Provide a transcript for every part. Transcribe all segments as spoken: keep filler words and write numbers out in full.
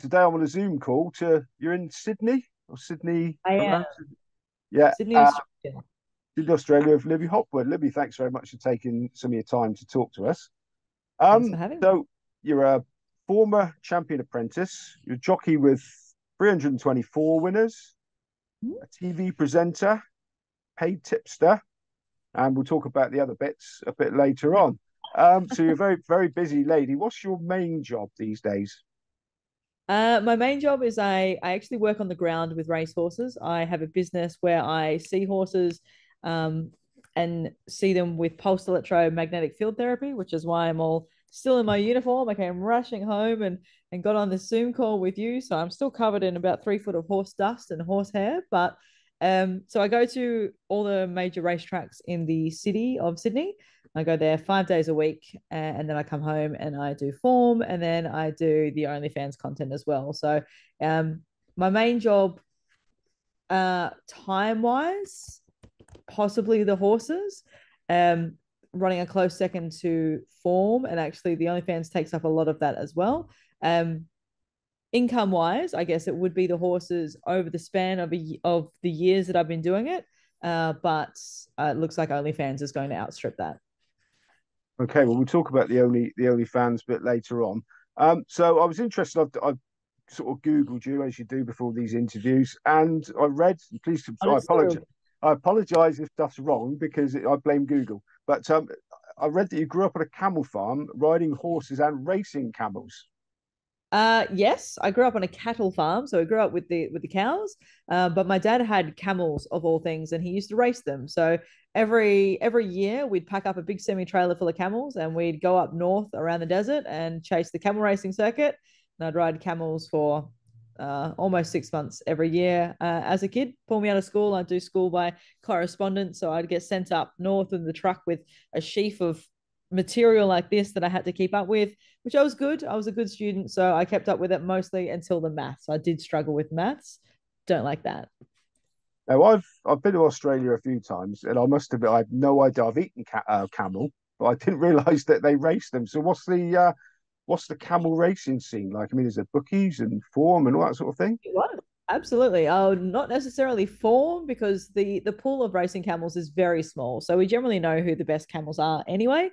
today I'm on a Zoom call to, you're in Sydney or Sydney? I am. Yeah. Sydney, uh, Australia. Sydney, Australia with Libby Hopwood. Libby, thanks very much for taking some of your time to talk to us. Um, thanks for having so me. You're a former champion apprentice. You're a jockey with three hundred twenty-four winners, mm-hmm. a T V presenter, paid tipster, and we'll talk about the other bits a bit later on. Um, so you're a very, very busy lady. What's your main job these days? Uh, my main job is I, I actually work on the ground with race horses. I have a business where I see horses um, and see them with pulsed electromagnetic field therapy, which is why I'm all still in my uniform. I came rushing home and, and got on this Zoom call with you. So I'm still covered in about three foot of horse dust and horse hair. But um, so I go to all the major racetracks in the city of Sydney. I go there five days a week, and then I come home and I do form, and then I do the OnlyFans content as well. So um, my main job, uh, time-wise, possibly the horses, um, running a close second to form, and actually the OnlyFans takes up a lot of that as well. Um, income-wise, I guess it would be the horses over the span of, a, of the years that I've been doing it, uh, but uh, it looks like OnlyFans is going to outstrip that. Okay, well, we'll talk about the only the OnlyFans bit later on. Um, so I was interested. I've, I've sort of Googled you, as you do before these interviews, and I read. Please, I apologize. I apologize if that's wrong because it, I blame Google. But um, I read that you grew up at a camel farm, riding horses and racing camels. Uh, yes, I grew up on a cattle farm, so I grew up with the with the cows. Uh, but my dad had camels of all things, and he used to race them. So every every year we'd pack up a big semi trailer full of camels, and we'd go up north around the desert and chase the camel racing circuit. And I'd ride camels for uh, almost six months every year uh, as a kid. Pull me out of school, I'd do school by correspondence, so I'd get sent up north in the truck with a sheaf of material like this that I had to keep up with, which I was good. I was a good student, so I kept up with it mostly until the maths. I did struggle with maths. Don't like that. Now, I've I've been to Australia a few times, and I must admit I have no idea. I've eaten ca uh, camel, but I didn't realise that they race them. So what's the uh, what's the camel racing scene like? I mean, is there bookies and form and all that sort of thing? What? Absolutely. Oh, not necessarily form, because the the pool of racing camels is very small. So we generally know who the best camels are anyway.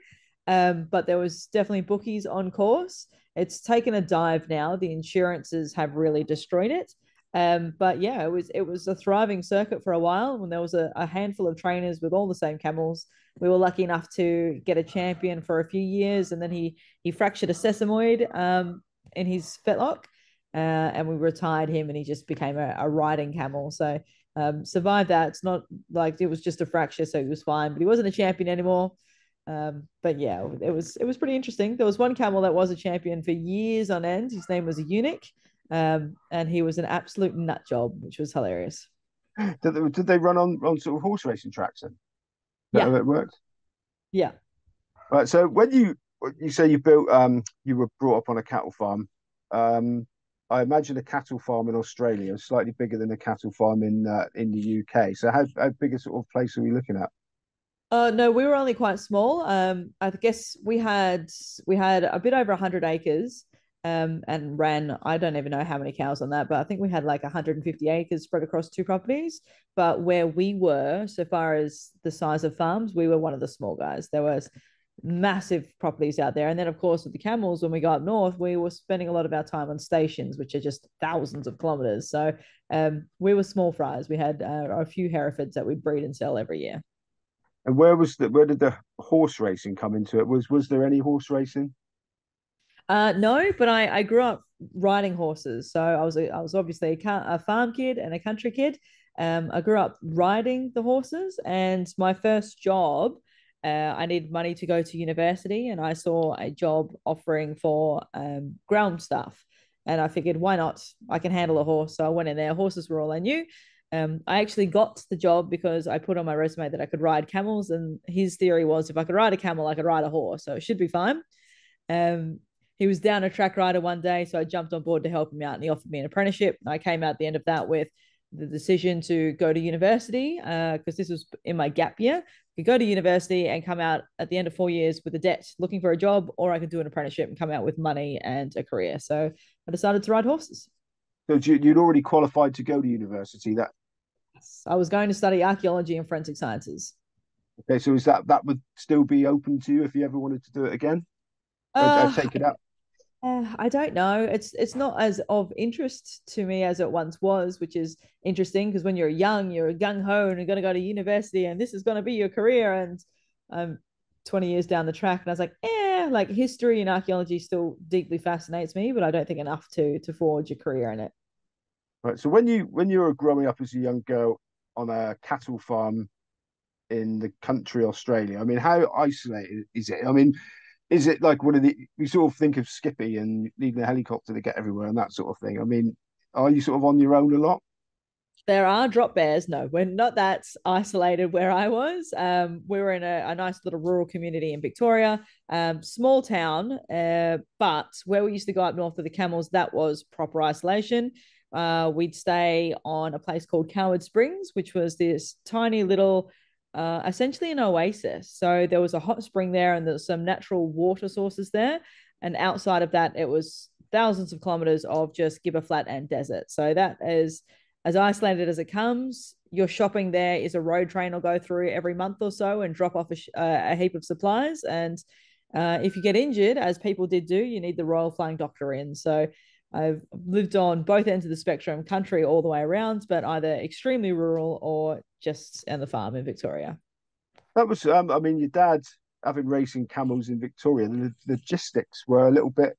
Um, but there was definitely bookies on course. It's taken a dive now. The insurances have really destroyed it. Um, but yeah, it was it was a thriving circuit for a while when there was a, a handful of trainers with all the same camels. We were lucky enough to get a champion for a few years, and then he he fractured a sesamoid um, in his fetlock, uh, and we retired him, and he just became a, a riding camel. So um, survived that. It's not like it was just a fracture, so he was fine. But he wasn't a champion anymore. Um, but yeah, it was, it was pretty interesting. There was one camel that was a champion for years on end. His name was Eunuch. Um, and he was an absolute nut job, which was hilarious. Did they, did they run on, on sort of horse racing tracks then? Is that how it worked? Yeah. Right. So when you, you say you built, um, you were brought up on a cattle farm. Um, I imagine a cattle farm in Australia is slightly bigger than a cattle farm in, uh, in the U K. So how, how big a sort of place are we looking at? Uh, no, we were only quite small. Um, I guess we had we had a bit over one hundred acres um, and ran, I don't even know how many cows on that, but I think we had like one hundred fifty acres spread across two properties. But where we were, so far as the size of farms, we were one of the small guys. There was massive properties out there. And then, of course, with the camels, when we got up north, we were spending a lot of our time on stations, which are just thousands of kilometres. So um, we were small fries. We had uh, a few Herefords that we breed and sell every year. And where was the where did the horse racing come into it? Was was there any horse racing? Uh, no, but I, I grew up riding horses, so I was a, I was obviously a, car, a farm kid and a country kid. Um, I grew up riding the horses, and my first job, uh, I needed money to go to university, and I saw a job offering for um, ground staff, and I figured, why not? I can handle a horse, so I went in there. Horses were all I knew. Um, I actually got the job because I put on my resume that I could ride camels, and his theory was if I could ride a camel, I could ride a horse, so it should be fine. Um, he was down a track rider one day, so I jumped on board to help him out, and he offered me an apprenticeship. I came out the end of that with the decision to go to university, because uh, this was in my gap year. I could go to university and come out at the end of four years with a debt looking for a job, or I could do an apprenticeship and come out with money and a career. So I decided to ride horses. So you'd already qualified to go to university? That I was going to study archaeology and forensic sciences. Okay, so is that that would still be open to you if you ever wanted to do it again? Uh, take it up. Uh, I don't know. It's it's not as of interest to me as it once was, which is interesting, because when you're young, you're gung ho and you're going to go to university, and this is going to be your career. And um, twenty years down the track, and I was like, eh, like history and archaeology still deeply fascinates me, but I don't think enough to to forge a career in it. Right. So when you when you were growing up as a young girl on a cattle farm in the country Australia, I mean, how isolated is it? I mean, is it like one of the, we sort of think of Skippy and needing a helicopter to get everywhere and that sort of thing. I mean, are you sort of on your own a lot? There are drop bears. No, we're not that isolated where I was. Um, we were in a, a nice little rural community in Victoria, um, small town, uh, but where we used to go up north with the camels, that was proper isolation. Uh, we'd stay on a place called Coward Springs, which was this tiny little, Uh, essentially an oasis. So there was a hot spring there and there's some natural water sources there. And outside of that, it was thousands of kilometers of just gibber flat and desert. So that is as isolated as it comes. Your shopping there is a road train will go through every month or so and drop off a, sh uh, a heap of supplies. And uh, if you get injured, as people did do, you need the Royal Flying Doctor in. So I've lived on both ends of the spectrum, country all the way around, but either extremely rural or just on the farm in Victoria. That was, um, I mean, your dad having racing camels in Victoria, the logistics were a little bit,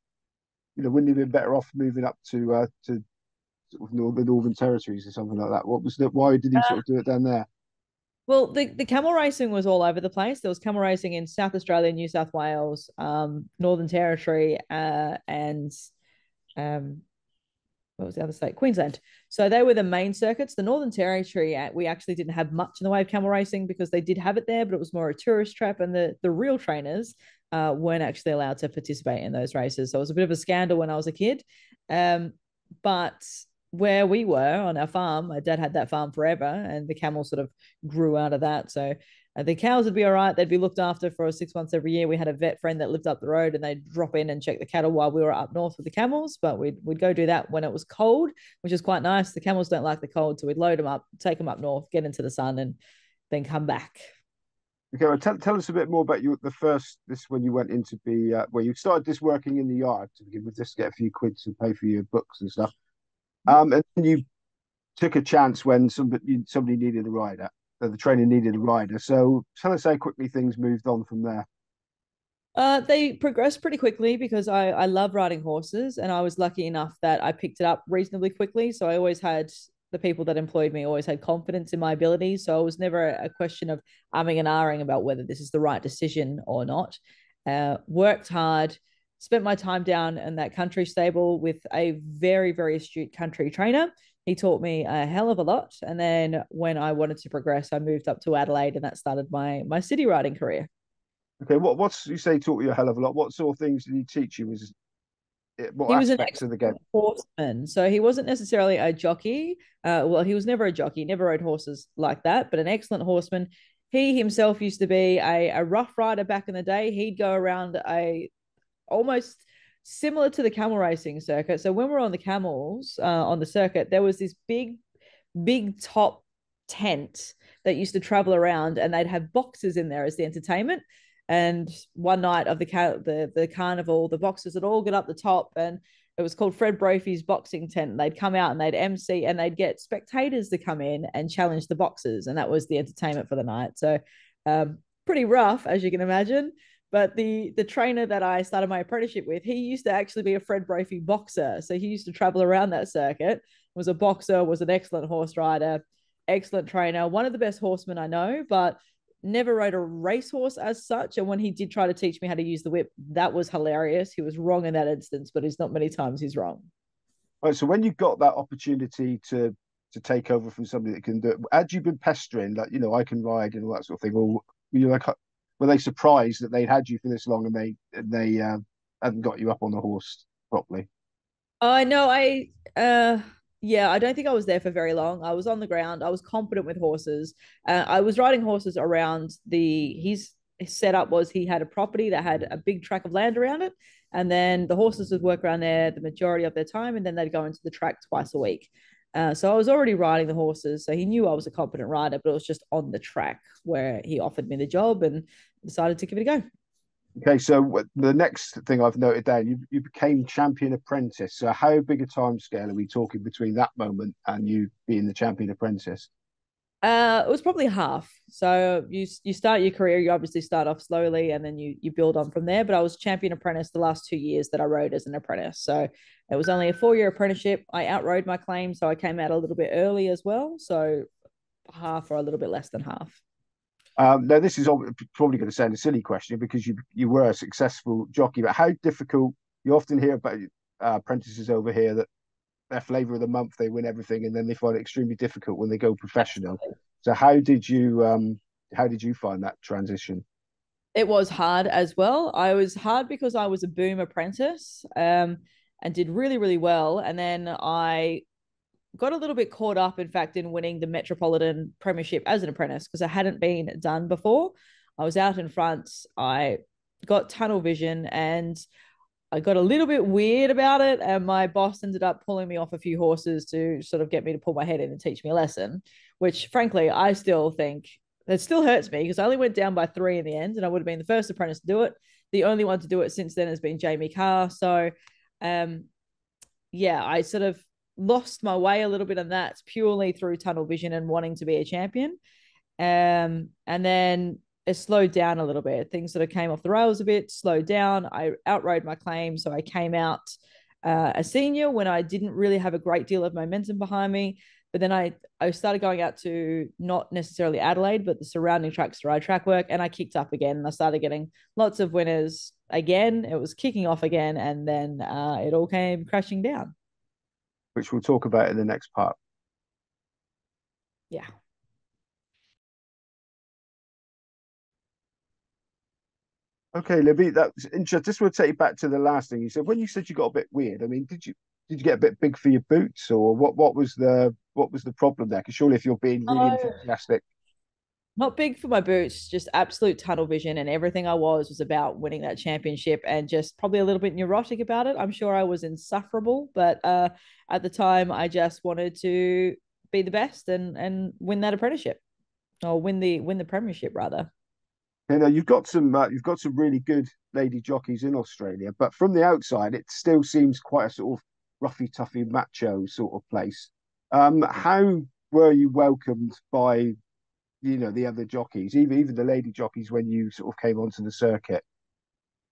you know, wouldn't have been better off moving up to uh, to sort of nor the Northern Territories or something like that. What was the, why did he sort of do it down there? Well, the, the camel racing was all over the place. There was camel racing in South Australia, New South Wales, um, Northern Territory, uh, and Um, what was the other state? Queensland. So they were the main circuits. The Northern Territory, we actually didn't have much in the way of camel racing because they did have it there, but it was more a tourist trap, and the, the real trainers uh, weren't actually allowed to participate in those races. So it was a bit of a scandal when I was a kid. Um, but where we were on our farm, my dad had that farm forever, and the camels sort of grew out of that. So uh, the cows would be all right. They'd be looked after for six months every year. We had a vet friend that lived up the road, and they'd drop in and check the cattle while we were up north with the camels. But we'd, we'd go do that when it was cold, which is quite nice. The camels don't like the cold, so we'd load them up, take them up north, get into the sun, and then come back. Okay, well, tell, tell us a bit more about you. The first, this when you went into be uh, where you started this working in the yard to begin with, just to get a few quids and pay for your books and stuff. Um, and then you took a chance when somebody, somebody needed a rider, the trainer needed a rider. So tell us how quickly things moved on from there. Uh, they progressed pretty quickly because I, I love riding horses, and I was lucky enough that I picked it up reasonably quickly. So I always had, the people that employed me always had confidence in my ability. So it was never a question of umming and ahhing about whether this is the right decision or not. Uh, worked hard. Spent my time down in that country stable with a very, very astute country trainer. He taught me a hell of a lot. And then when I wanted to progress, I moved up to Adelaide, and that started my my city riding career. Okay, what what's you say taught you a hell of a lot? What sort of things did he teach you? Was what he was an aspects of the game? Horseman, so he wasn't necessarily a jockey. Uh, well, he was never a jockey, never rode horses like that, but an excellent horseman. He himself used to be a a rough rider back in the day. He'd go around a almost similar to the camel racing circuit. So when we were on the camels uh, on the circuit, there was this big, big top tent that used to travel around, and they'd have boxes in there as the entertainment. And one night of the the, the carnival, the boxes would all get up the top, and it was called Fred Brophy's boxing tent. And they'd come out and they'd M C, and they'd get spectators to come in and challenge the boxes. And that was the entertainment for the night. So um, pretty rough, as you can imagine. But the the trainer that I started my apprenticeship with, he used to actually be a Fred Brophy boxer. So he used to travel around that circuit, was a boxer, was an excellent horse rider, excellent trainer, one of the best horsemen I know, but never rode a racehorse as such. And when he did try to teach me how to use the whip, that was hilarious. He was wrong in that instance, but it's not many times he's wrong. All right, so when you got that opportunity to to take over from somebody that can do it, had you been pestering, like, you know, I can ride and all that sort of thing, or were you like, were they surprised that they'd had you for this long and they and they uh, hadn't got you up on the horse properly? I uh, know I uh, yeah, I don't think I was there for very long. I was on the ground. I was competent with horses. Uh, I was riding horses around the, his, his setup was he had a property that had a big track of land around it. And then the horses would work around there the majority of their time. And then they'd go into the track twice a week. Uh, so I was already riding the horses. So he knew I was a competent rider, but it was just on the track where he offered me the job and decided to give it a go. Okay, so the next thing I've noted down, you, you became champion apprentice. So how big a time scale are we talking between that moment and you being the champion apprentice? Uh, it was probably half. So you you start your career, you obviously start off slowly and then you you build on from there. But I was champion apprentice the last two years that I rode as an apprentice. So it was only a four-year apprenticeship. I outrode my claim, so I came out a little bit early as well. So half or a little bit less than half. Um, now, this is probably going to sound a silly question because you you were a successful jockey, but how difficult, you often hear about uh, apprentices over here that their flavour of the month, they win everything, and then they find it extremely difficult when they go professional. So how did you um, how did you find that transition? It was hard as well. I was hard because I was a boom apprentice um, and did really, really well. And then I got a little bit caught up, in fact, in winning the Metropolitan Premiership as an apprentice because it hadn't been done before. I was out in France. I got tunnel vision and I got a little bit weird about it. And my boss ended up pulling me off a few horses to sort of get me to pull my head in and teach me a lesson, which frankly, I still think that still hurts me because I only went down by three in the end and I would have been the first apprentice to do it. The only one to do it since then has been Jamie Carr. So um, yeah, I sort of lost my way a little bit on that purely through tunnel vision and wanting to be a champion. Um, and then it slowed down a little bit. Things sort of came off the rails a bit, slowed down. I outrode my claim. So I came out uh, a senior when I didn't really have a great deal of momentum behind me. But then I, I started going out to not necessarily Adelaide, but the surrounding tracks to ride track work. And I kicked up again and I started getting lots of winners again. It was kicking off again. And then uh, it all came crashing down, which we'll talk about in the next part. Yeah. Okay, Libby, that's interesting. This will take you back to the last thing you said. When you said you got a bit weird, I mean, did you did you get a bit big for your boots, or what? What was the what was the problem there? Because surely, if you're being really oh, enthusiastic, not big for my boots, just absolute tunnel vision, and everything I was was about winning that championship, and just probably a little bit neurotic about it. I'm sure I was insufferable, but uh, at the time, I just wanted to be the best and and win that apprenticeship, or win the win the premiership rather. You know, you've got some uh, you've got some really good lady jockeys in Australia, but from the outside, it still seems quite a sort of roughy, toughy, macho sort of place. Um, how were you welcomed by, you know, the other jockeys, even even the lady jockeys, when you sort of came onto the circuit?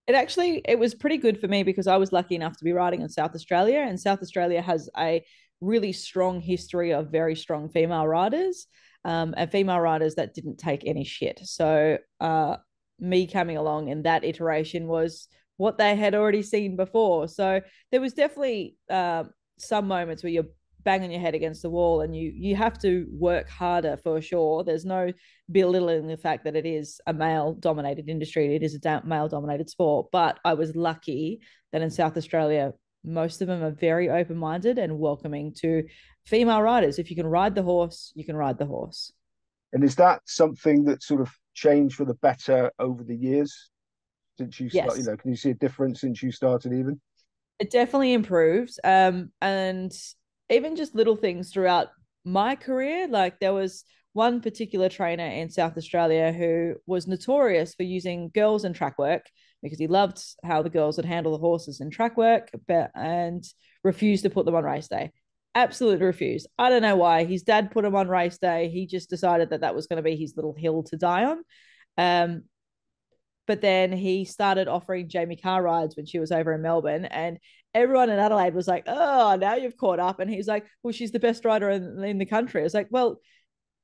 It actually it was pretty good for me because I was lucky enough to be riding in South Australia, and South Australia has a really strong history of very strong female riders. Um, and female riders that didn't take any shit. So uh, me coming along in that iteration was what they had already seen before. So there was definitely uh, some moments where you're banging your head against the wall and you you have to work harder for sure. There's no belittling the fact that it is a male-dominated industry. It is a male-dominated sport. But I was lucky that in South Australia, most of them are very open-minded and welcoming to female riders. If you can ride the horse, you can ride the horse. And is that something that sort of changed for the better over the years since you started? Yes. You know, can you see a difference since you started even? It definitely improves. Um, and even just little things throughout my career, like there was one particular trainer in South Australia who was notorious for using girls in track work because he loved how the girls would handle the horses in track work, but, and refused to put them on race day. Absolutely refused. I don't know why. His dad put him on race day. He just decided that that was going to be his little hill to die on. Um, but then he started offering Jamie Carr rides when she was over in Melbourne, and everyone in Adelaide was like, oh, now you've caught up. And he's like, well, she's the best rider in, in the country. It's like, well,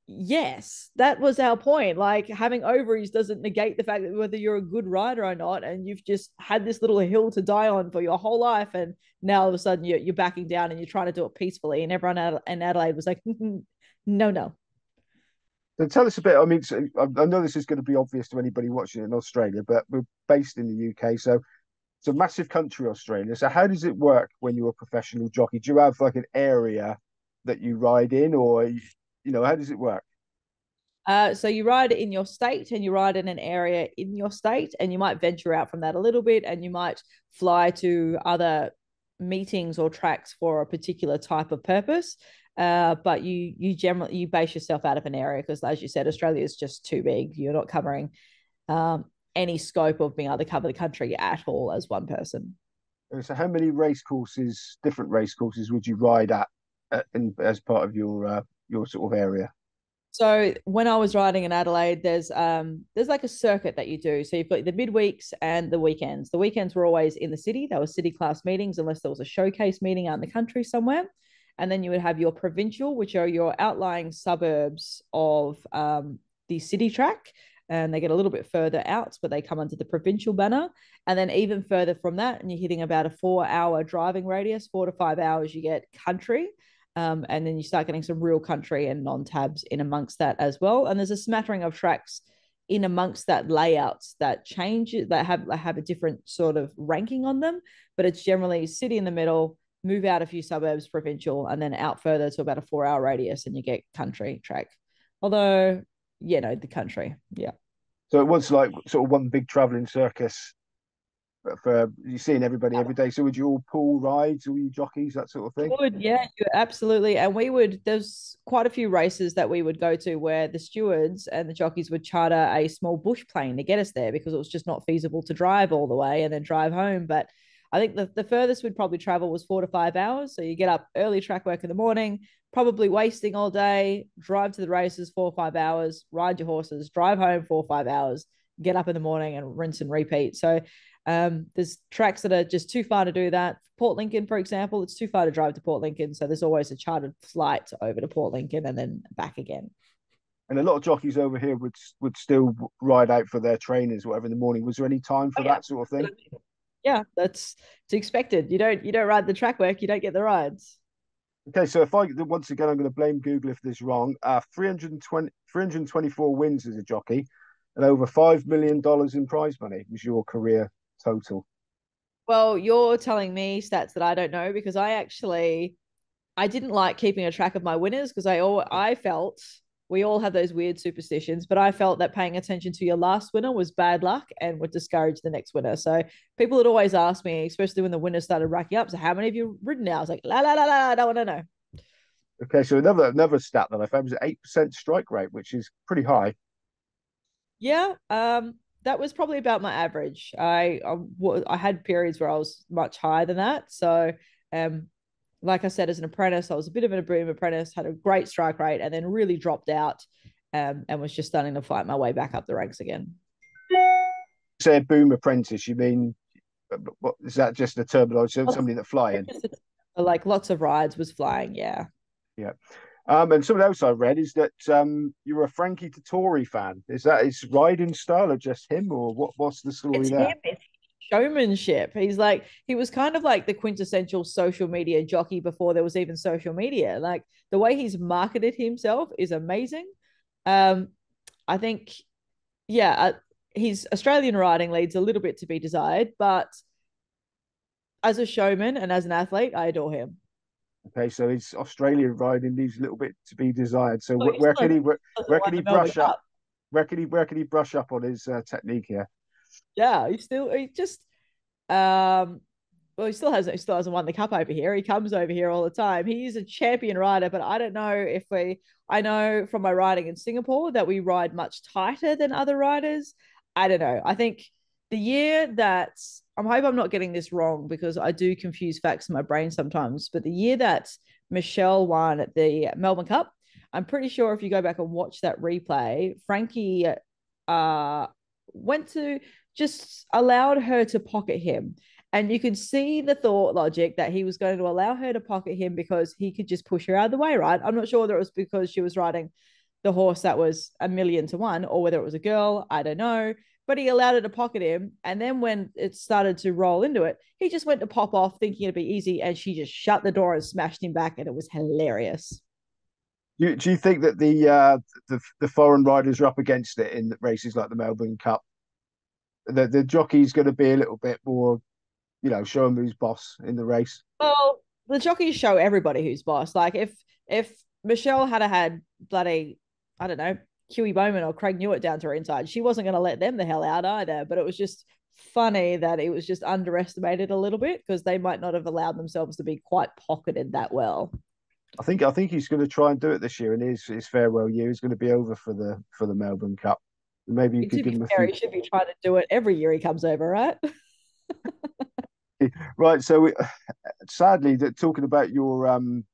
yes, that was our point. Like, having ovaries doesn't negate the fact that whether you're a good rider or not, and you've just had this little hill to die on for your whole life, and now all of a sudden you're, you're backing down and you're trying to do it peacefully. And everyone out in Adelaide was like, no, no. So tell us a bit, I mean, so I know this is going to be obvious to anybody watching in Australia, but we're based in the U K, so it's a massive country, Australia. So how does it work when you're a professional jockey? Do you have like an area that you ride in, or, you know, how does it work? Uh, so you ride in your state, and you ride in an area in your state, and you might venture out from that a little bit, and you might fly to other meetings or tracks for a particular type of purpose. Uh, but you you generally you base yourself out of an area, because, as you said, Australia is just too big. You're not covering um, any scope of being able to cover the country at all as one person. So how many race courses, different race courses, would you ride at, at in, as part of your uh, your sort of area? So when I was riding in Adelaide, there's um there's like a circuit that you do. So you've got the midweeks and the weekends. The weekends were always in the city. They were city class meetings, unless there was a showcase meeting out in the country somewhere. And then you would have your provincial, which are your outlying suburbs of um, the city track. And they get a little bit further out, but they come under the provincial banner. And then even further from that, and you're hitting about a four-hour driving radius, four to five hours, you get country. Um, and then you start getting some real country and non-tabs in amongst that as well. And there's a smattering of tracks in amongst that layouts that change, that have, that have a different sort of ranking on them. But it's generally city in the middle, move out a few suburbs, provincial, and then out further to about a four-hour radius, and you get country track. Although, you know, the country, yeah. So it was like sort of one big travelling circus. For you're seeing everybody every day. So would you all pool rides, all you jockeys, that sort of thing? Would, yeah, absolutely. And we would, there's quite a few races that we would go to where the stewards and the jockeys would charter a small bush plane to get us there, because it was just not feasible to drive all the way and then drive home. But I think the, the furthest we'd probably travel was four to five hours. So you get up early, track work in the morning, probably wasting all day, drive to the races four or five hours, ride your horses, drive home four or five hours, get up in the morning and rinse and repeat. So Um, there's tracks that are just too far to do that. Port Lincoln, for example, it's too far to drive to Port Lincoln. So there's always a chartered flight over to Port Lincoln and then back again. And a lot of jockeys over here would would still ride out for their trainers, whatever, in the morning. Was there any time for oh, yeah. that sort of thing? Yeah, that's it's expected. You don't you don't ride the track work, you don't get the rides. Okay, so if I once again I'm going to blame Google if this is wrong. Uh, three hundred twenty-four wins as a jockey, and over five million dollars in prize money was your career total. Well, you're telling me stats that I don't know, because I actually I didn't like keeping a track of my winners, because I all I felt we all have those weird superstitions, but I felt that paying attention to your last winner was bad luck and would discourage the next winner. So people would always ask me, especially when the winners started racking up, so how many of you ridden now? I was like, la la la la, I don't want to know. Okay, so another another stat that I found was eight percent strike rate, which is pretty high. Yeah, um that was probably about my average. I, I I had periods where I was much higher than that. So, um, like I said, as an apprentice, I was a bit of an boom apprentice, had a great strike rate, and then really dropped out, um, and was just starting to fight my way back up the ranks again. Say a boom apprentice, you mean? What, is that just a terminology? Somebody that fly in? Like lots of rides was flying. Yeah. Yeah. Um, and something else I read is that um, you were a Frankie Dettori fan. Is that his riding style, or just him, or what? What's the story it's there? Him. It's showmanship. He's like he was kind of like the quintessential social media jockey before there was even social media. Like the way he's marketed himself is amazing. Um, I think, yeah, uh, his Australian riding leads a little bit to be desired, but as a showman and as an athlete, I adore him. Okay, so his Australian riding leaves a little bit to be desired. So oh, where, where can he where, where can he brush up? up? Where can he where can he brush up on his uh, technique here? Yeah, he still he just um well he still hasn't he still hasn't won the cup over here. He comes over here all the time. He is a champion rider, but I don't know if we I know from my riding in Singapore that we ride much tighter than other riders. I don't know. I think the year that I hope I'm not getting this wrong, because I do confuse facts in my brain sometimes, but the year that Michelle won at the Melbourne Cup, I'm pretty sure if you go back and watch that replay, Frankie uh, went to just allowed her to pocket him. And you could see the thought logic that he was going to allow her to pocket him because he could just push her out of the way, right? I'm not sure whether it was because she was riding the horse that was a million to one or whether it was a girl, I don't know. But he allowed her to pocket him. And then when it started to roll into it, he just went to pop off thinking it'd be easy. And she just shut the door and smashed him back. And it was hilarious. You, do you think that the, uh, the the foreign riders are up against it in races like the Melbourne Cup? The, the jockey's going to be a little bit more, you know, show him who's boss in the race. Well, the jockeys show everybody who's boss. Like if if Michelle had had bloody, I don't know, Huey Bowman or Craig Newitt down to her inside, she wasn't going to let them the hell out either. But it was just funny that it was just underestimated a little bit, because they might not have allowed themselves to be quite pocketed that well. I think I think he's going to try and do it this year, and his his farewell year is going to be over for the for the Melbourne Cup. Maybe you could give him a few... He should be trying to do it every year he comes over, right? Right. So, we, sadly, that talking about your um,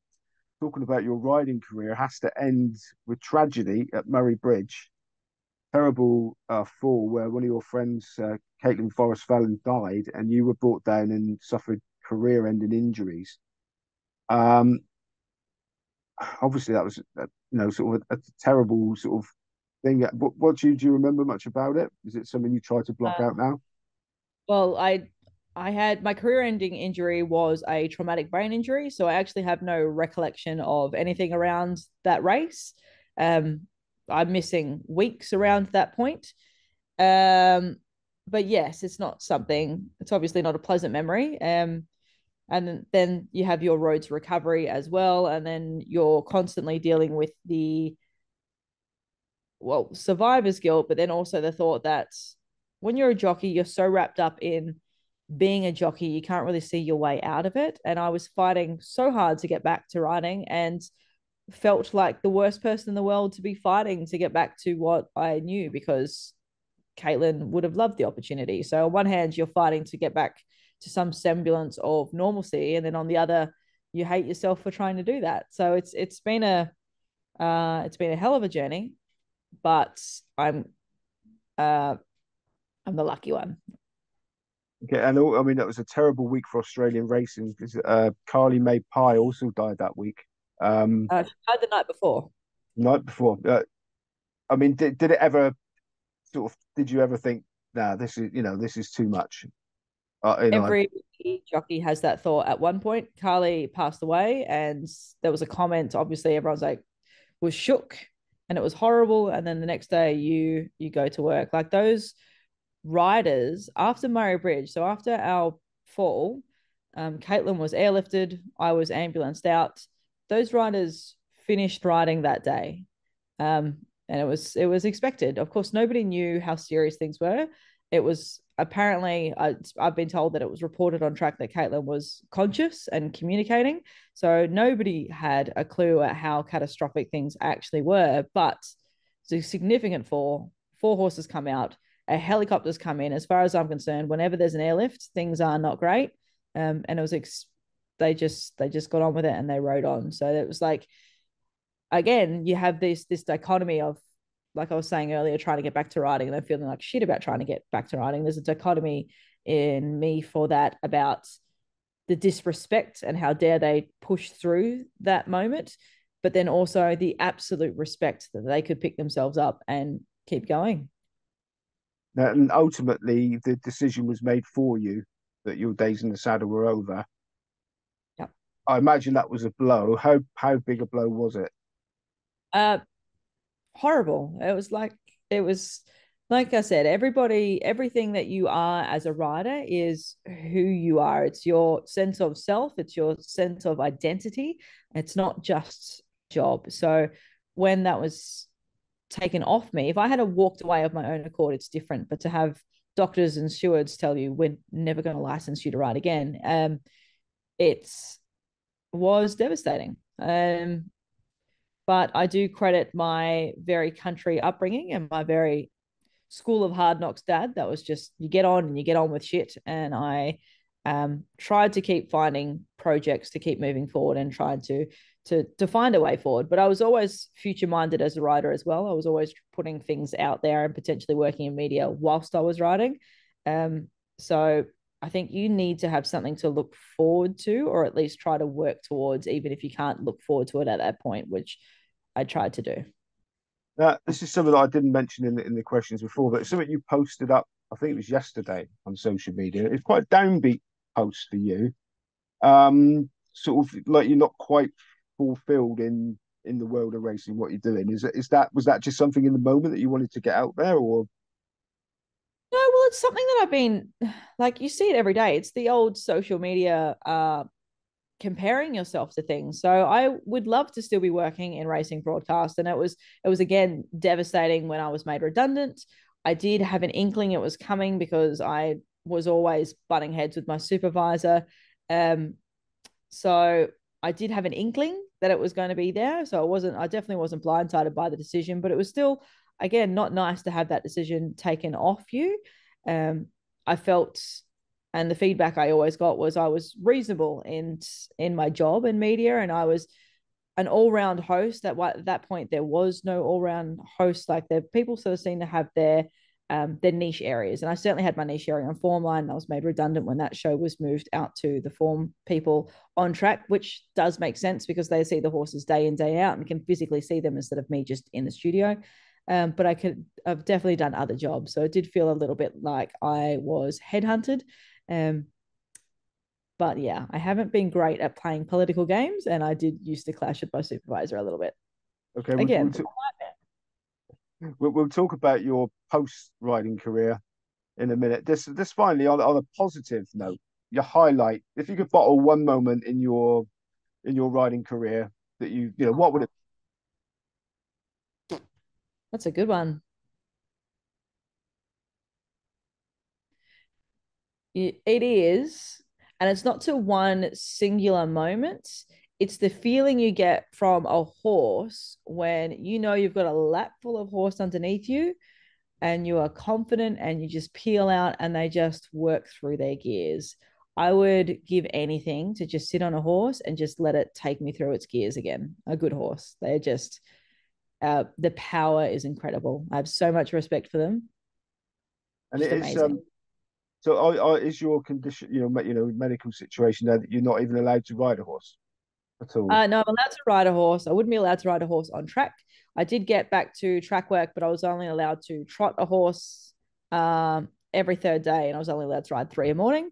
talking about your riding career has to end with tragedy at Murray Bridge. Terrible uh, fall where one of your friends, uh, Caitlin Forrest, fell and died, and you were brought down and suffered career-ending injuries. Um, obviously, that was uh, you know sort of a, a terrible sort of thing. What, what do you do? You remember much about it? Is it something you try to block um, out now? Well, I. I had my career-ending injury was a traumatic brain injury, so I actually have no recollection of anything around that race. Um, I'm missing weeks around that point. Um, but yes, it's not something, it's obviously not a pleasant memory. Um, and then you have your road to recovery as well, and then you're constantly dealing with the, well, survivor's guilt, but then also the thought that when you're a jockey, you're so wrapped up in being a jockey, you can't really see your way out of it. And I was fighting so hard to get back to riding, and felt like the worst person in the world to be fighting to get back to what I knew, because Caitlin would have loved the opportunity. So on one hand, you're fighting to get back to some semblance of normalcy, and then on the other, you hate yourself for trying to do that. So it's it's been a uh, it's been a hell of a journey, but I'm uh, I'm the lucky one. Okay, and all, I mean, that was a terrible week for Australian racing, because uh, Carly-Mae Pye also died that week. Um, uh, she died the night before. Night before. Uh, I mean, did, did it ever sort of, did you ever think, nah, this is, you know, this is too much? Uh, you know, Every I... jockey has that thought at one point. Carly passed away, and there was a comment, obviously, everyone's like, was shook, and it was horrible. And then the next day you you go to work. Like those riders after Murray Bridge, so after our fall, um, Caitlin was airlifted, I was ambulanced out. Those riders finished riding that day, um, and it was it was expected. Of course, nobody knew how serious things were. It was apparently, I, I've been told that it was reported on track that Caitlin was conscious and communicating, so nobody had a clue at how catastrophic things actually were. But it's a significant fall. Four horses come out. A helicopter's come in. As far as I'm concerned, whenever there's an airlift, things are not great. Um, and it was ex- they just they just got on with it, and they rode on. So it was like, again, you have this this dichotomy of, like I was saying earlier, trying to get back to riding and then feeling like shit about trying to get back to riding. There's a dichotomy in me for that about the disrespect and how dare they push through that moment, but then also the absolute respect that they could pick themselves up and keep going. And ultimately, the decision was made for you that your days in the saddle were over. Yeah, I imagine that was a blow. How how big a blow was it? Uh, horrible. It was like it was like I said. Everybody, everything that you are as a rider is who you are. It's your sense of self. It's your sense of identity. It's not just job. So when that was taken off me, if I had a walked away of my own accord, it's different, but to have doctors and stewards tell you we're never going to license you to ride again, um it was devastating. Um but I do credit my very country upbringing and my very school of hard knocks dad. That was just, you get on and you get on with shit, and I um tried to keep finding projects to keep moving forward and tried to to to find a way forward. But I was always future-minded as a writer as well. I was always putting things out there and potentially working in media whilst I was writing. Um, so I think you need to have something to look forward to, or at least try to work towards, even if you can't look forward to it at that point, which I tried to do. Now, this is something that I didn't mention in the, in the questions before, but it's something you posted up, I think it was yesterday, on social media. It's quite a downbeat post for you. Um, sort of like you're not quite fulfilled in in the world of racing, what you're doing. Is is that was that just something in the moment that you wanted to get out there, or no? Well, it's something that I've been, like, you see it every day. It's the old social media uh comparing yourself to things. So I would love to still be working in racing broadcast. And it was, it was again, devastating when I was made redundant. I did have an inkling it was coming because I was always butting heads with my supervisor. Um, so I did have an inkling that it was going to be there. So I wasn't, I definitely wasn't blindsided by the decision, but it was still, again, not nice to have that decision taken off you. Um, I felt, and the feedback I always got was I was reasonable in, in my job in media, and I was an all-round host. That at that point, there was no all-round host. Like, the people sort of seem to have their um, their niche areas. And I certainly had my niche area on Formline. I was made redundant when that show was moved out to the Form people on track, which does make sense because they see the horses day in, day out and can physically see them instead of me just in the studio. Um, but I could, I've definitely done other jobs. So it did feel a little bit like I was headhunted. Um, but yeah, I haven't been great at playing political games, and I did used to clash with my supervisor a little bit. Okay. Again, we'll, we'll, t- we'll, we'll talk about your post-riding career in a minute. This, this finally, on, on a positive note, your highlight, if you could bottle one moment in your, in your riding career that you, you know, what would it? That's a good one. It is, and it's not to one singular moment. It's the feeling you get from a horse when you know you've got a lap full of horse underneath you and you are confident and you just peel out and they just work through their gears. I would give anything to just sit on a horse and just let it take me through its gears again. A good horse. They're just, uh, the power is incredible. I have so much respect for them. And just it is, um, so are, are, is your condition, you know, you know, medical situation now that you're not even allowed to ride a horse at all? Uh, no, I'm allowed to ride a horse. I wouldn't be allowed to ride a horse on track. I did get back to track work, but I was only allowed to trot a horse um, every third day, and I was only allowed to ride three in the morning.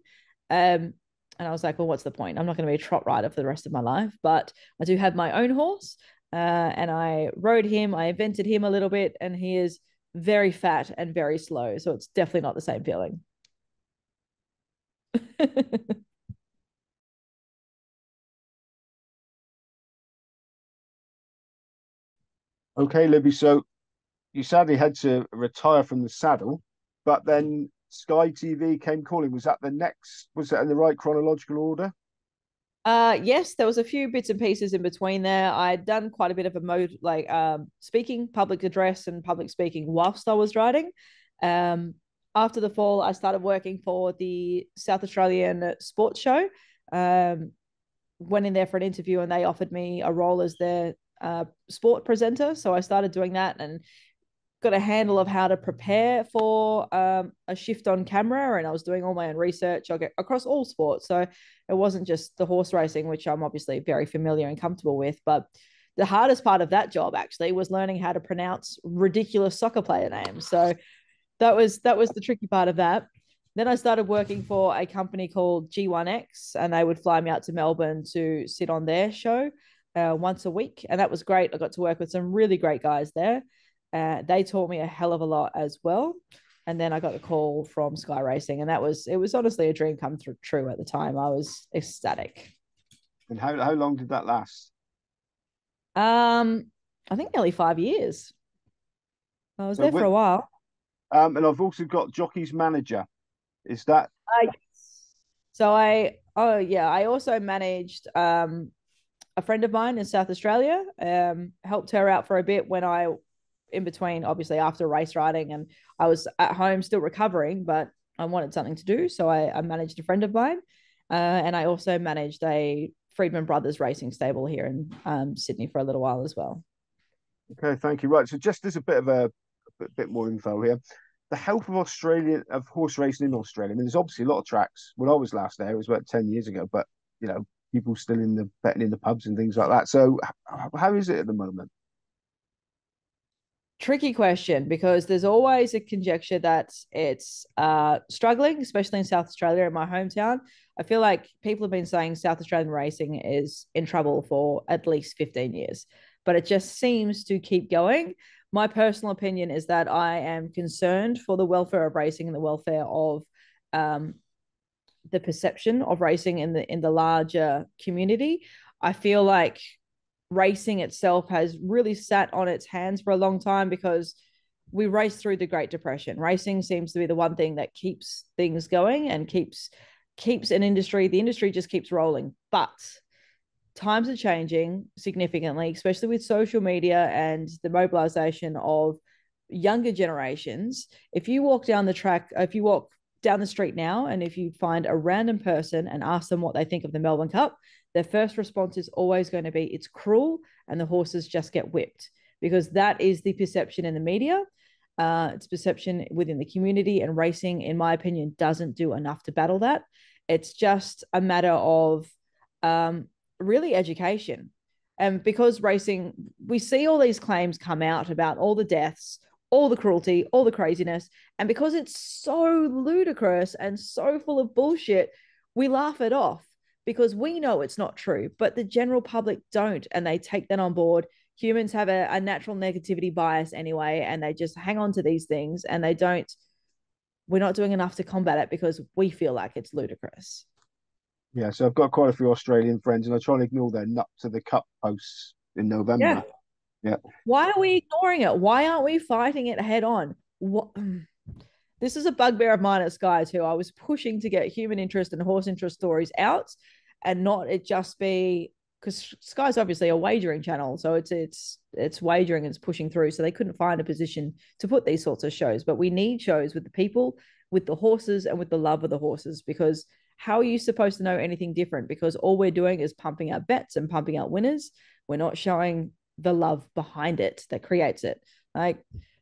Um, and I was like, well, what's the point? I'm not going to be a trot rider for the rest of my life, but I do have my own horse. Uh, and I rode him, I invented him a little bit, and he is very fat and very slow. So it's definitely not the same feeling. Okay, Libby, so you sadly had to retire from the saddle, but then Sky T V came calling. Was that the next, was that in the right chronological order? Uh, yes, there was a few bits and pieces in between there. I'd done quite a bit of a mode, like um, speaking, public address and public speaking whilst I was riding. Um, after the fall, I started working for the South Australian Sports Show. Um, went in there for an interview and they offered me a role as their uh, sport presenter. So I started doing that and got a handle of how to prepare for um, a shift on camera, and I was doing all my own research across all sports. So it wasn't just the horse racing, which I'm obviously very familiar and comfortable with. But the hardest part of that job actually was learning how to pronounce ridiculous soccer player names. So that was, that was the tricky part of that. Then I started working for a company called G one X, and they would fly me out to Melbourne to sit on their show uh, once a week. And that was great. I got to work with some really great guys there. Uh, they taught me a hell of a lot as well. And then I got the call from Sky Racing, and that was, it was honestly a dream come through, true at the time. I was ecstatic. And how, how long did that last? Um, I think nearly five years. I was so there for a while. Um, and I've also got Jockey's Manager. Is that? Uh, yes. So I, oh yeah, I also managed, um, a friend of mine in South Australia, um, helped her out for a bit when I, in between, obviously after race riding, and I was at home still recovering, but I wanted something to do. So I, I managed a friend of mine, uh, and I also managed a Freedman Brothers racing stable here in um, Sydney for a little while as well. Okay, thank you. Right, so just as a bit of a, a bit more info here, the health of Australia, of horse racing in Australia. I mean, there's obviously a lot of tracks. When I was last there, it was about ten years ago, but you know, people still in the betting in the pubs and things like that. So how is it at the moment? Tricky question, because there's always a conjecture that it's uh, struggling, especially in South Australia, in my hometown. I feel like people have been saying South Australian racing is in trouble for at least fifteen years, but it just seems to keep going. My personal opinion is that I am concerned for the welfare of racing and the welfare of um, the perception of racing in the in the larger community. I feel like racing itself has really sat on its hands for a long time because we raced through the Great Depression. Racing seems to be the one thing that keeps things going and keeps keeps an industry. The industry just keeps rolling. But times are changing significantly, especially with social media and the mobilization of younger generations. If you walk down the track, if you walk down the street now, and if you find a random person and ask them what they think of the Melbourne Cup, their first response is always going to be, it's cruel and the horses just get whipped, because that is the perception in the media. Uh, it's perception within the community, and racing, in my opinion, doesn't do enough to battle that. It's just a matter of um, really education. And because racing, we see all these claims come out about all the deaths, all the cruelty, all the craziness. And because it's so ludicrous and so full of bullshit, we laugh it off because we know it's not true, but the general public don't. And they take that on board. Humans have a, a natural negativity bias anyway, and they just hang on to these things, and they don't, we're not doing enough to combat it because we feel like it's ludicrous. Yeah. So I've got quite a few Australian friends, and I try and ignore their nut to the cup posts in November. Yeah. Yeah. Why are we ignoring it? Why aren't we fighting it head on? What? This is a bugbear of mine at Sky too. I was pushing to get human interest and horse interest stories out, and not it just be, because Sky's obviously a wagering channel, so it's it's it's wagering and it's pushing through. So they couldn't find a position to put these sorts of shows. But we need shows with the people, with the horses, and with the love of the horses, because how are you supposed to know anything different? Because all we're doing is pumping out bets and pumping out winners. We're not showing the love behind it that creates it. Like,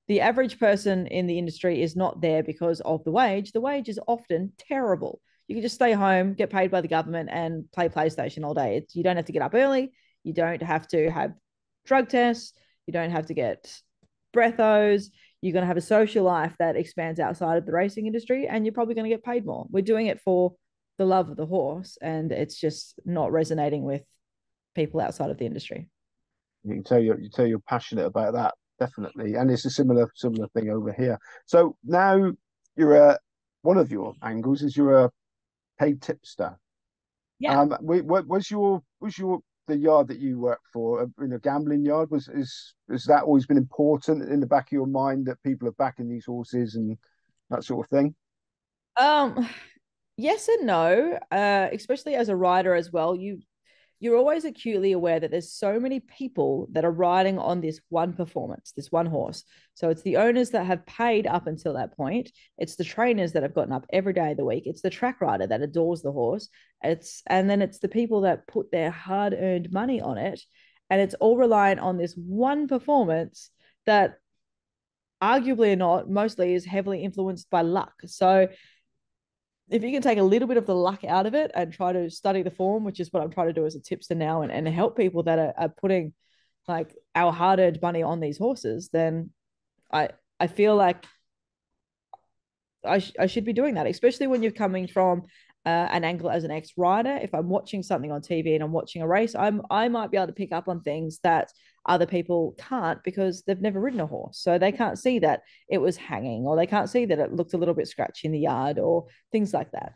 the average person in the industry is not there because of the wage. The wage is often terrible. You can just stay home, get paid by the government, and play PlayStation all day. It's, you don't have to get up early. You don't have to have drug tests. You don't have to get breathos. You're going to have a social life that expands outside of the racing industry, and you're probably going to get paid more. We're doing it for the love of the horse, and it's just not resonating with people outside of the industry. You can tell you're, you tell you're passionate about that, definitely. And it's a similar similar thing over here. So now you're a, one of your angles is you're a paid tipster. Yeah. Um, was your was your the yard that you work for, in a gambling yard, was is has that always been important in the back of your mind, that people are backing these horses and that sort of thing? Um, yes and no. Uh, especially as a rider as well, you. You're always acutely aware that there's so many people that are riding on this one performance, this one horse. So it's the owners that have paid up until that point. It's the trainers that have gotten up every day of the week. It's the track rider that adores the horse. It's, and then it's the people that put their hard-earned money on it. And it's all reliant on this one performance that, arguably or not, mostly is heavily influenced by luck. So if you can take a little bit of the luck out of it and try to study the form, which is what I'm trying to do as a tipster now, and, and help people that are, are putting like our hard-earned money on these horses, then I I feel like I, sh I should be doing that, especially when you're coming from uh, an angle as an ex-rider. If I'm watching something on T V and I'm watching a race, I'm I might be able to pick up on things that other people can't, because they've never ridden a horse. So they can't see that it was hanging, or they can't see that it looked a little bit scratchy in the yard, or things like that.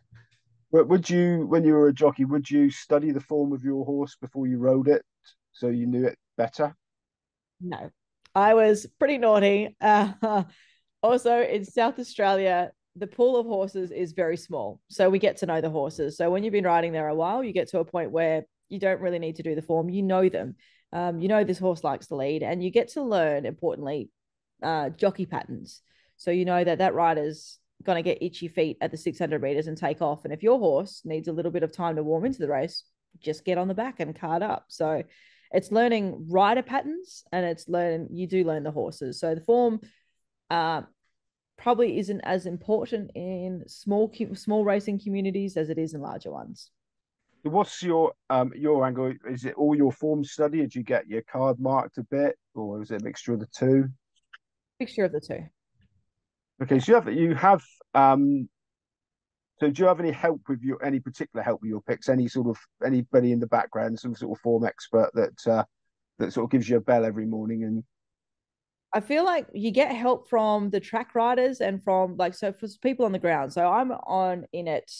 Would you, when you were a jockey, would you study the form of your horse before you rode it so you knew it better? No, I was pretty naughty. Uh, also in South Australia, the pool of horses is very small. So we get to know the horses. So when you've been riding there a while, you get to a point where you don't really need to do the form. You know them. Um, you know, this horse likes to lead, and you get to learn, importantly, uh, jockey patterns. So you know that that rider's going to get itchy feet at the six hundred meters and take off. And if your horse needs a little bit of time to warm into the race, just get on the back and card up. So it's learning rider patterns, and it's learn, you do learn the horses. So the form uh, probably isn't as important in small, small racing communities as it is in larger ones. What's your um your angle? Is it all your form study? Did you get your card marked a bit, or is it a mixture of the two? Mixture of the two. Okay, so you have you have um. So do you have any help with your any particular help with your picks? Any sort of anybody in the background, some sort of form expert that uh, that sort of gives you a bell every morning? And I feel like you get help from the track riders and from like so for people on the ground. So I'm on in it.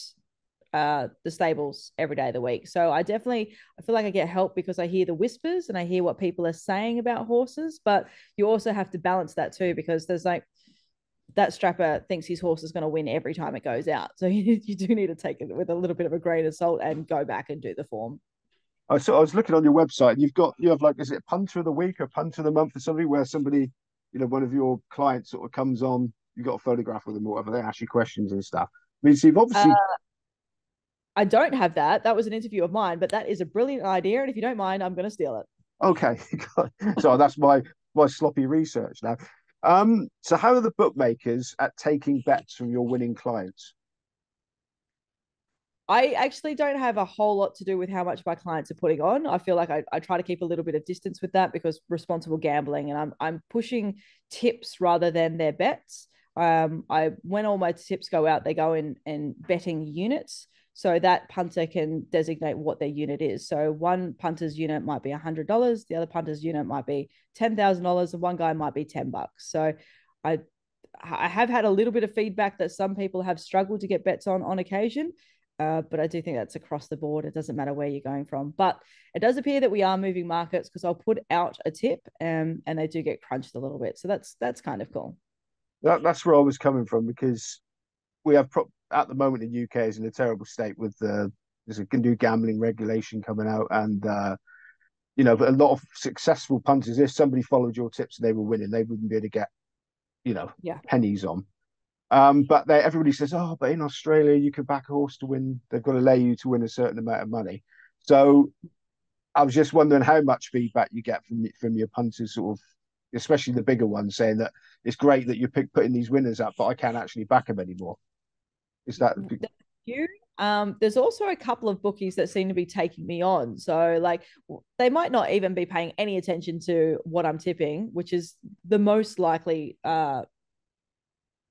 uh, the stables every day of the week. So I definitely, I feel like I get help because I hear the whispers and I hear what people are saying about horses, but you also have to balance that too, because there's like, that strapper thinks his horse is going to win every time it goes out. So you, you do need to take it with a little bit of a grain of salt and go back and do the form. I saw, I was looking on your website, and you've got, you have like, is it punter of the week or punter of the month or something, where somebody, you know, one of your clients sort of comes on, you've got a photograph with them or whatever, they ask you questions and stuff. I mean, so you've obviously... Uh, I don't have that. That was an interview of mine, but that is a brilliant idea. And if you don't mind, I'm going to steal it. Okay. So that's my, my sloppy research now. Um, so how are the bookmakers at taking bets from your winning clients? I actually don't have a whole lot to do with how much my clients are putting on. I feel like I, I try to keep a little bit of distance with that because responsible gambling, and I'm I'm pushing tips rather than their bets. Um, I when all my tips go out, they go in in betting units, so that punter can designate what their unit is. So one punter's unit might be one hundred dollars, the other punter's unit might be ten thousand dollars, and one guy might be ten bucks. So I I have had a little bit of feedback that some people have struggled to get bets on on occasion. Uh, but I do think that's across the board. It doesn't matter where you're going from. But it does appear that we are moving markets, because I'll put out a tip um, and they do get crunched a little bit. So that's that's kind of cool. That, that's where I was coming from, because we have, pro at the moment, the U K is in a terrible state with the there's a new gambling regulation coming out. And, uh, you know, but a lot of successful punters, if somebody followed your tips and they were winning, they wouldn't be able to get, you know, yeah. pennies on. Um, but they, everybody says, oh, but in Australia, you can back a horse to win. They've got to lay you to win a certain amount of money. So I was just wondering how much feedback you get from from your punters, sort of, especially the bigger ones, saying that it's great that you're pick, putting these winners up, but I can't actually back them anymore. Is that you? Um, there's also a couple of bookies that seem to be taking me on. So like they might not even be paying any attention to what I'm tipping, which is the most likely uh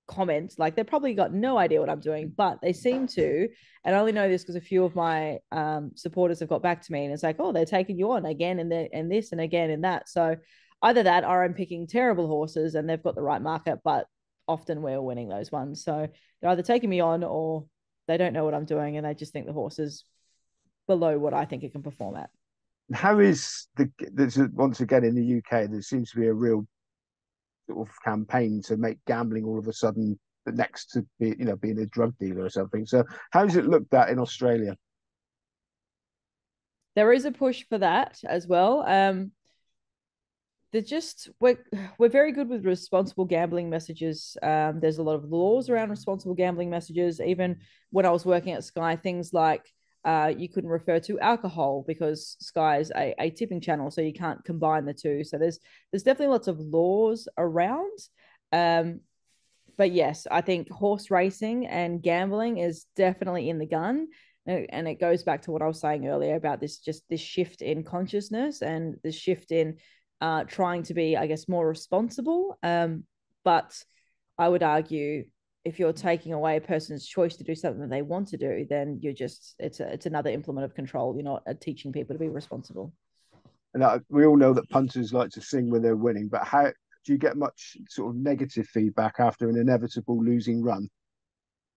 comment. Like they probably got no idea what I'm doing, but they seem to, and I only know this because a few of my um supporters have got back to me, and it's like, oh, they're taking you on again and the and this and again and that. So either that or I'm picking terrible horses and they've got the right market, but often we're winning those ones. So they're either taking me on or they don't know what I'm doing and they just think the horse is below what I think it can perform at. How is the there's a, once again in the U K there seems to be a real sort of campaign to make gambling all of a sudden the next to be, you know, being a drug dealer or something. So how does it look that in Australia? There is a push for that as well. Um, they're just, we're, we're very good with responsible gambling messages. Um, there's a lot of laws around responsible gambling messages. Even when I was working at Sky, things like uh, you couldn't refer to alcohol because Sky is a, a tipping channel, so you can't combine the two. So there's, there's definitely lots of laws around. Um, but yes, I think horse racing and gambling is definitely in the gun. And it goes back to what I was saying earlier about this, just this shift in consciousness and the shift in Uh, trying to be, I guess, more responsible. Um, but I would argue if you're taking away a person's choice to do something that they want to do, then you're just, it's a, it's another implement of control. You're not uh, teaching people to be responsible. And uh, we all know that punters like to sing when they're winning, but how do you get much sort of negative feedback after an inevitable losing run?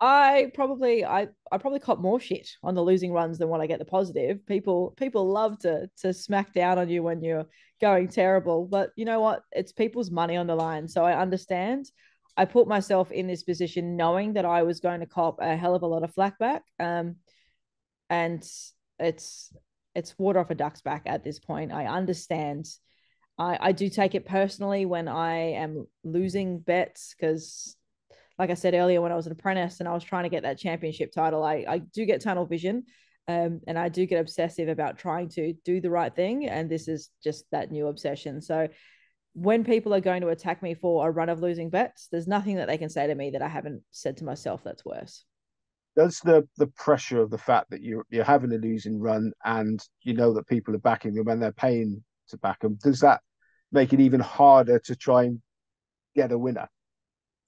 I probably, I, I probably caught more shit on the losing runs than when I get the positive. People, people love to, to smack down on you when you're going terrible, but you know what? It's people's money on the line. So I understand. I put myself in this position knowing that I was going to cop a hell of a lot of flack back. Um, and it's, it's water off a duck's back at this point. I understand. I, I do take it personally when I am losing bets, because like I said earlier, when I was an apprentice and I was trying to get that championship title, I, I do get tunnel vision um, and I do get obsessive about trying to do the right thing. And this is just that new obsession. So when people are going to attack me for a run of losing bets, there's nothing that they can say to me that I haven't said to myself that's worse. Does the, the pressure of the fact that you're, you're having a losing run and you know that people are backing them and they're paying to back them, does that make it even harder to try and get a winner?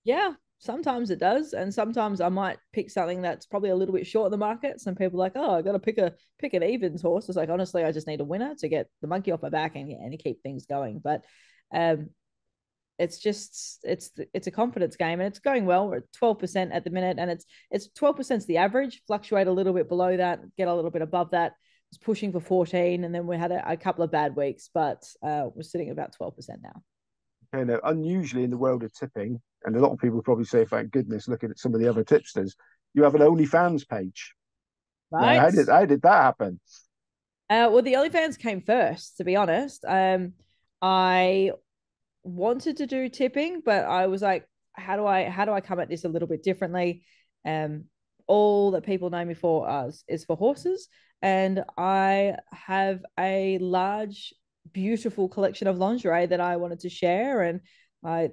Yeah. Sometimes it does, and sometimes I might pick something that's probably a little bit short of the market. Some people are like, oh, I got to pick a pick an evens horse. It's like, honestly, I just need a winner to get the monkey off my back and, and keep things going. But um, it's just it's it's a confidence game, and it's going well. We're at twelve percent at the minute, and it's it's twelve percent is the average. Fluctuate a little bit below that, get a little bit above that. It's pushing for fourteen, and then we had a, a couple of bad weeks, but uh, we're sitting about twelve percent now. And uh, unusually in the world of tipping, and a lot of people probably say, "Thank goodness!" Looking at some of the other tipsters, you have an OnlyFans page. Right? Now, how did how did that happen? Uh, well, the OnlyFans came first, to be honest. Um, I wanted to do tipping, but I was like, how do I how do I come at this a little bit differently? Um, all that people know me for us is for horses, and I have a large, beautiful collection of lingerie that I wanted to share, and I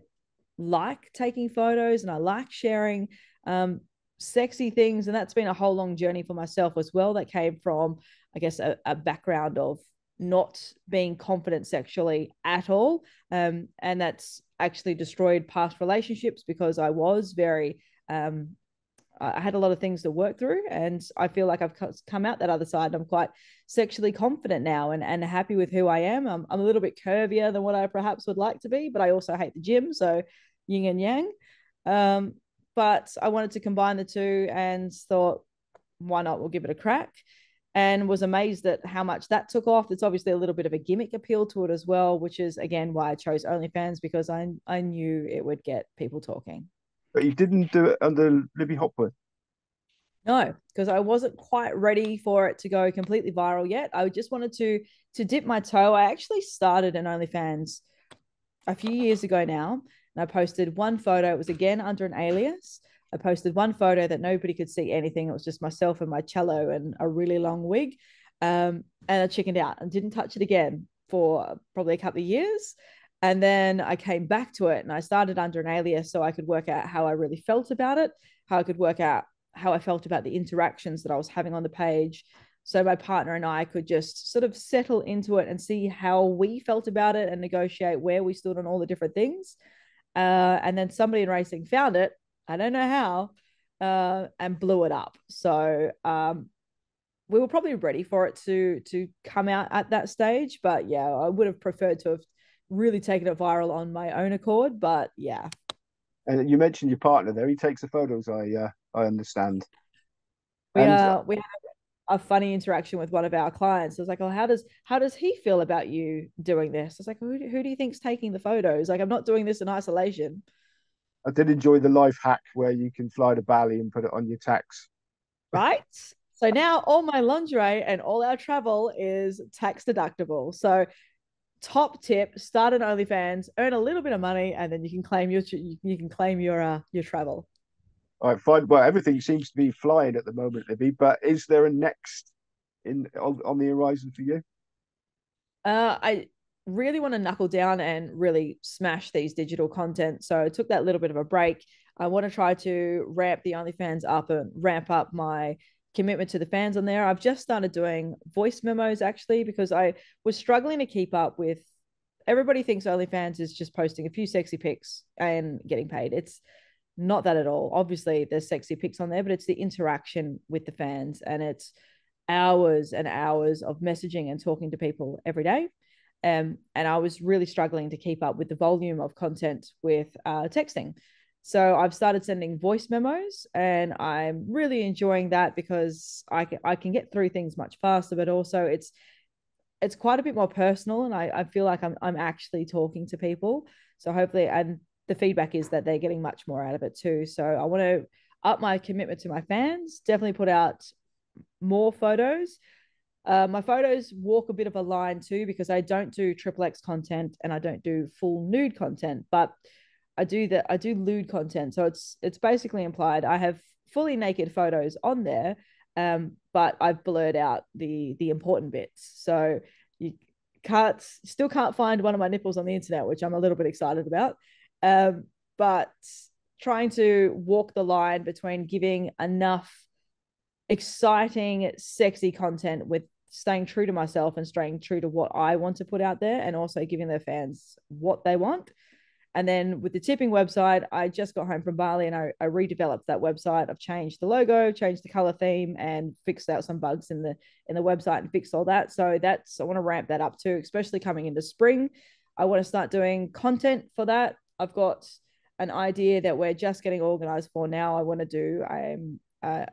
like taking photos, and I like sharing um, sexy things, and that's been a whole long journey for myself as well. That came from, I guess, a, a background of not being confident sexually at all. Um, and that's actually destroyed past relationships, because I was very, um, I had a lot of things to work through, and I feel like I've come out that other side, and I'm quite sexually confident now, and, and happy with who I am. I'm, I'm a little bit curvier than what I perhaps would like to be, but I also hate the gym. So yin and yang. Um, but I wanted to combine the two and thought, why not? We'll give it a crack. And was amazed at how much that took off. It's obviously a little bit of a gimmick appeal to it as well, which is, again, why I chose OnlyFans, because I I knew it would get people talking. But you didn't do it under Libby Hopwood? No, because I wasn't quite ready for it to go completely viral yet. I just wanted to to dip my toe. I actually started an OnlyFans a few years ago now, and I posted one photo. It was, again, under an alias. I posted one photo that nobody could see anything. It was just myself and my cello and a really long wig. Um, and I chickened out and didn't touch it again for probably a couple of years. And then I came back to it, and I started under an alias so I could work out how I really felt about it, how I could work out how I felt about the interactions that I was having on the page. So my partner and I could just sort of settle into it and see how we felt about it and negotiate where we stood on all the different things. Uh, and then somebody in racing found it, I don't know how, uh, and blew it up. So um, we were probably ready for it to to come out at that stage. But yeah, I would have preferred to have really taken it viral on my own accord. But yeah. And you mentioned your partner there. He takes the photos, I uh, I understand. We, and... uh, we have a funny interaction with one of our clients. I was like, oh, how does how does he feel about you doing this? I was like, who do, who do you think's taking the photos? Like, I'm not doing this in isolation. I did enjoy the life hack where you can fly to Bali and put it on your tax. Right. So now all my lingerie and all our travel is tax deductible. So top tip, start an OnlyFans, earn a little bit of money, and then you can claim your you can claim your uh, your travel. All right, fine. Well, everything seems to be flying at the moment, Libby, but is there a next in on, on the horizon for you? Uh, I really want to knuckle down and really smash these digital content. So I took that little bit of a break. I want to try to ramp the OnlyFans up and ramp up my commitment to the fans on there. I've just started doing voice memos, actually, because I was struggling to keep up with everybody thinks OnlyFans is just posting a few sexy pics and getting paid. It's not that at all. Obviously there's sexy pics on there, but it's the interaction with the fans, and it's hours and hours of messaging and talking to people every day. Um, and I was really struggling to keep up with the volume of content with uh, texting. So I've started sending voice memos, and I'm really enjoying that because I can, I can get through things much faster, but also it's it's quite a bit more personal, and I, I feel like I'm I'm actually talking to people. So hopefully, and the feedback is that they're getting much more out of it too. So I want to up my commitment to my fans, definitely put out more photos. Uh, my photos walk a bit of a line too, because I don't do triple X content and I don't do full nude content, but I do that. I do lewd content. So it's, it's basically implied. I have fully naked photos on there, um, but I've blurred out the, the important bits. So you can't, still can't find one of my nipples on the internet, which I'm a little bit excited about. Um, but trying to walk the line between giving enough exciting, sexy content with staying true to myself and staying true to what I want to put out there, and also giving their fans what they want. And then with the tipping website, I just got home from Bali, and I, I redeveloped that website. I've changed the logo, changed the color theme, and fixed out some bugs in the in the website and fixed all that. So that's I want to ramp that up too, especially coming into spring. I want to start doing content for that, I've got an idea that we're just getting organised for now. I want to do, I'm, uh,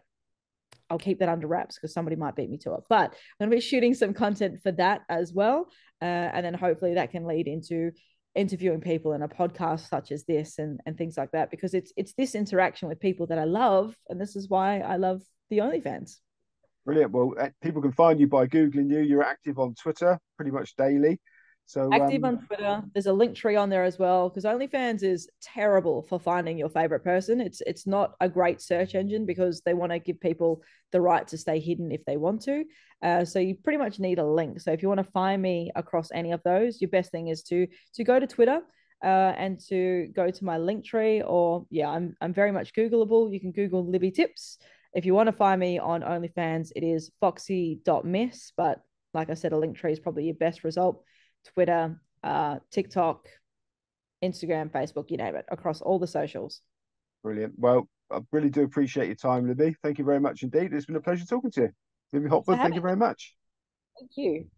I'll keep that under wraps because somebody might beat me to it, but I'm going to be shooting some content for that as well. Uh, and then hopefully that can lead into interviewing people in a podcast such as this and, and things like that, because it's, it's this interaction with people that I love. And this is why I love the OnlyFans. Brilliant. Well, people can find you by Googling you. You're active on Twitter pretty much daily. So, active um, on Twitter. There's a link tree on there as well, because OnlyFans is terrible for finding your favorite person. It's it's not a great search engine because they want to give people the right to stay hidden if they want to. Uh, so you pretty much need a link. So if you want to find me across any of those, your best thing is to to go to Twitter uh, and to go to my link tree. Or yeah, I'm I'm very much Googleable. You can Google Libby Tips. If you want to find me on OnlyFans, it is foxy dot miss. But like I said, a link tree is probably your best result. Twitter, uh, TikTok, Instagram, Facebook, you name it, across all the socials. Brilliant. Well, I really do appreciate your time, Libby. Thank you very much indeed. It's been a pleasure talking to you. Libby Hopwood, thank you very much. Thank you.